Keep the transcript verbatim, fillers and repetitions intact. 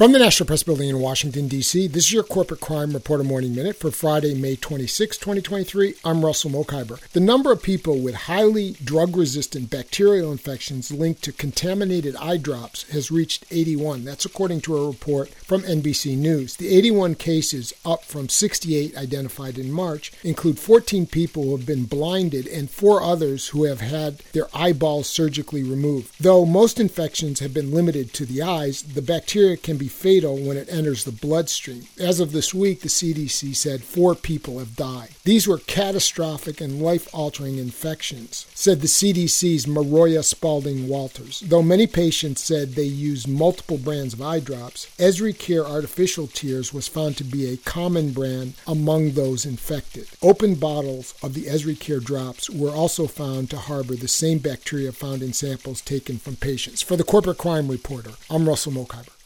From the National Press Building in Washington, D C, this is your Corporate Crime Reporter Morning Minute for Friday, May twenty-sixth, twenty twenty-three. I'm Russell Mokhiber. The number of people with highly drug-resistant bacterial infections linked to contaminated eye drops has reached eighty-one. That's according to a report from N B C News. The eighty-one cases, up from sixty-eight identified in March, include fourteen people who have been blinded and four others who have had their eyeballs surgically removed. Though most infections have been limited to the eyes, the bacteria can be fatal when it enters the bloodstream. As of this week, the C D C said four people have died. These were catastrophic and life-altering infections, said the C D C's Maroya Spalding Walters. Though many patients said they used multiple brands of eye drops, EzriCare artificial tears was found to be a common brand among those infected. Open bottles of the EzriCare drops were also found to harbor the same bacteria found in samples taken from patients. For the Corporate Crime Reporter, I'm Russell Mokhiber.